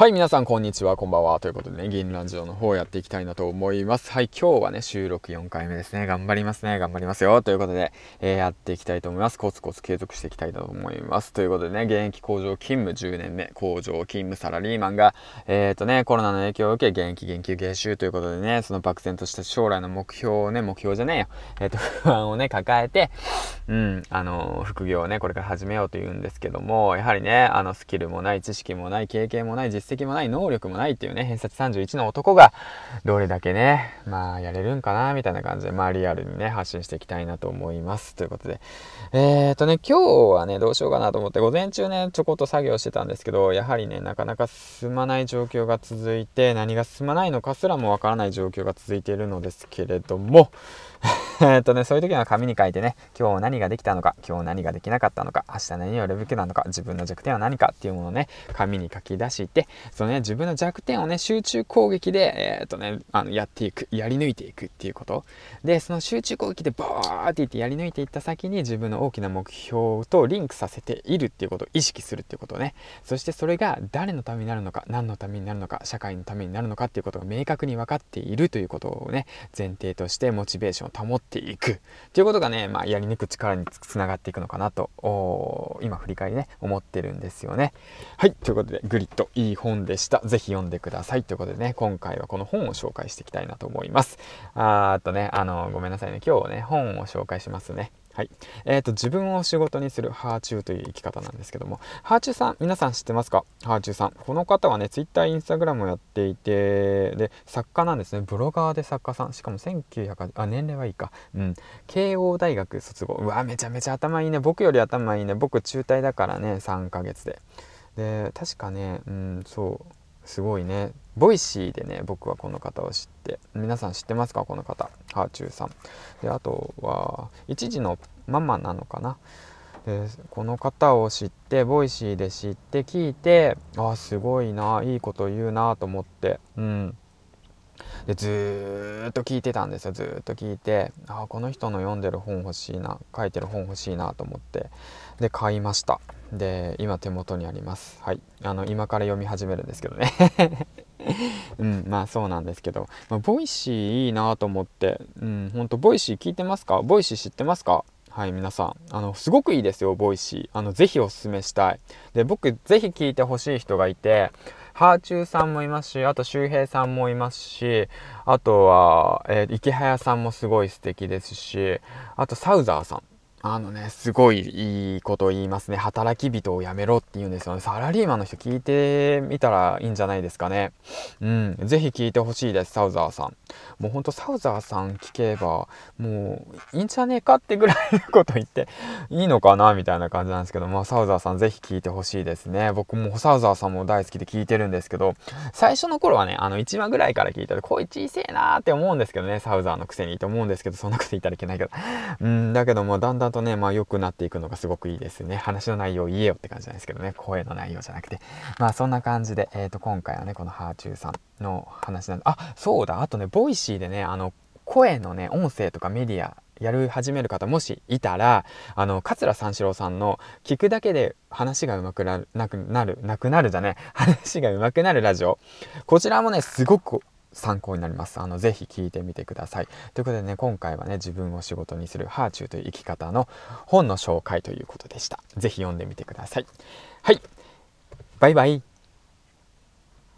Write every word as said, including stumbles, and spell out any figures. はい、皆さんこんにちは、こんばんはということでね、銀ラジオの方やっていきたいなと思います。はい、今日はね、収録よんかいめですね。頑張りますね、頑張りますよということで、えー、やっていきたいと思います。コツコツ継続していきたいと思います。ということでね、現役工場勤務じゅうねんめ、工場勤務サラリーマンが、えーとね、コロナの影響を受け、現役減給減収ということでね、その漠然とした将来の目標をね、目標じゃねえよ、えーと、不安をね、抱えて、うん、あの、副業をね、これから始めようというんですけども、やはりね、あの、スキルもない、知識もない、経験もない、実績もない、能力もないっていうね、偏差値さんじゅういちの男がどれだけね、まあやれるんかなみたいな感じで、まあリアルにね発信していきたいなと思いますということで、えーとね今日はねどうしようかなと思って午前中ねちょこっと作業してたんですけど、やはりねなかなか進まない状況が続いて、何が進まないのかすらもわからない状況が続いているのですけれどもえっとね、そういう時は紙に書いてね、今日何ができたのか、今日何ができなかったのか、明日何をやるべきなのか、自分の弱点は何かっていうものをね、紙に書き出して、そのね、自分の弱点をね、集中攻撃で、えー、っとね、あのやっていく、やり抜いていくっていうこと。で、その集中攻撃でボーっていってやり抜いていった先に自分の大きな目標とリンクさせているっていうことを意識するっていうことをね、そしてそれが誰のためになるのか、何のためになるのか、社会のためになるのかっていうことが明確に分かっているということをね、前提としてモチベーションを保ってっていくということがね、まあ、やり抜く力につながっていくのかなと今振り返りね思ってるんですよね。はい、ということでグリッドいい本でした。ぜひ読んでくださいということでね、今回はこの本を紹介していきたいなと思います。あーっとねあのごめんなさいね、今日ね本を紹介しますね。はい、えーと自分を仕事にするハーチューという生き方なんですけども、ハーチューさん皆さん知ってますか？ハーチューさん、この方はねツイッターインスタグラムをやっていて、で作家なんですね。ブロガーで作家さん、しかもせんきゅうひゃくあ年齢はいいか、うん、慶応大学卒業。うわめちゃめちゃ頭いいね。僕より頭いいね。僕中退だからねさんかげつで、で確かね、うん、そうすごいね。ボイシーでね僕はこの方を知って、皆さん知ってますかこの方ハーチューさんで、あとは一時のママなのかな。でこの方を知ってボイシーで知って聞いて、あすごいないいこと言うなと思って、うん、でずっと聞いてたんですよ。ずっと聞いて、あこの人の読んでる本欲しいな、書いてる本欲しいなと思って、で買いました。で今手元にあります。はい、あの今から読み始めるんですけどねうん、まあそうなんですけど、まあ、ボイシーいいなと思って、うん、ほんとボイシー聞いてますか？ボイシー知ってますか？はい皆さん、あのすごくいいですよボイシー、あのぜひおすすめしたい。で僕ぜひ聞いてほしい人がいて、ハーチューさんもいますし、あと周平さんもいますし、あとは、えー、池早さんもすごい素敵ですし、あとサウザーさん、あのねすごいいいことを言いますね。働き人をやめろって言うんですよね。サラリーマンの人聞いてみたらいいんじゃないですかね。うんぜひ聞いてほしいです。サウザーさんもうほんとサウザーさん聞けばもういいんじゃねえかってぐらいのこと言っていいのかなみたいな感じなんですけど、まあサウザーさんぜひ聞いてほしいですね。僕もサウザーさんも大好きで聞いてるんですけど、最初の頃はねあのいちわぐらいから聞いたら声小せえなーって思うんですけどね、サウザーのくせにって思うんですけど、そんなこと言ったらいけないけどうんだけどもだんだんとね、まあ良くなっていくのがすごくいいですね。話の内容言えよって感じなんですけどね、声の内容じゃなくて、まあそんな感じで、えーと今回はねこのハーチューさんの話なんで、あそうだ、あとねボイシーでねあの声のね音声とかメディアやる始める方もしいたら、あの桂三四郎さんの聞くだけで話がうまくなるなくなるなくなるじゃね話がうまくなるラジオ、こちらもねすごく参考になります。あのぜひ聞いてみてくださいということでね、今回はね自分を仕事にするハーチューという生き方の本の紹介ということでした。ぜひ読んでみてください。はい、バイバイ。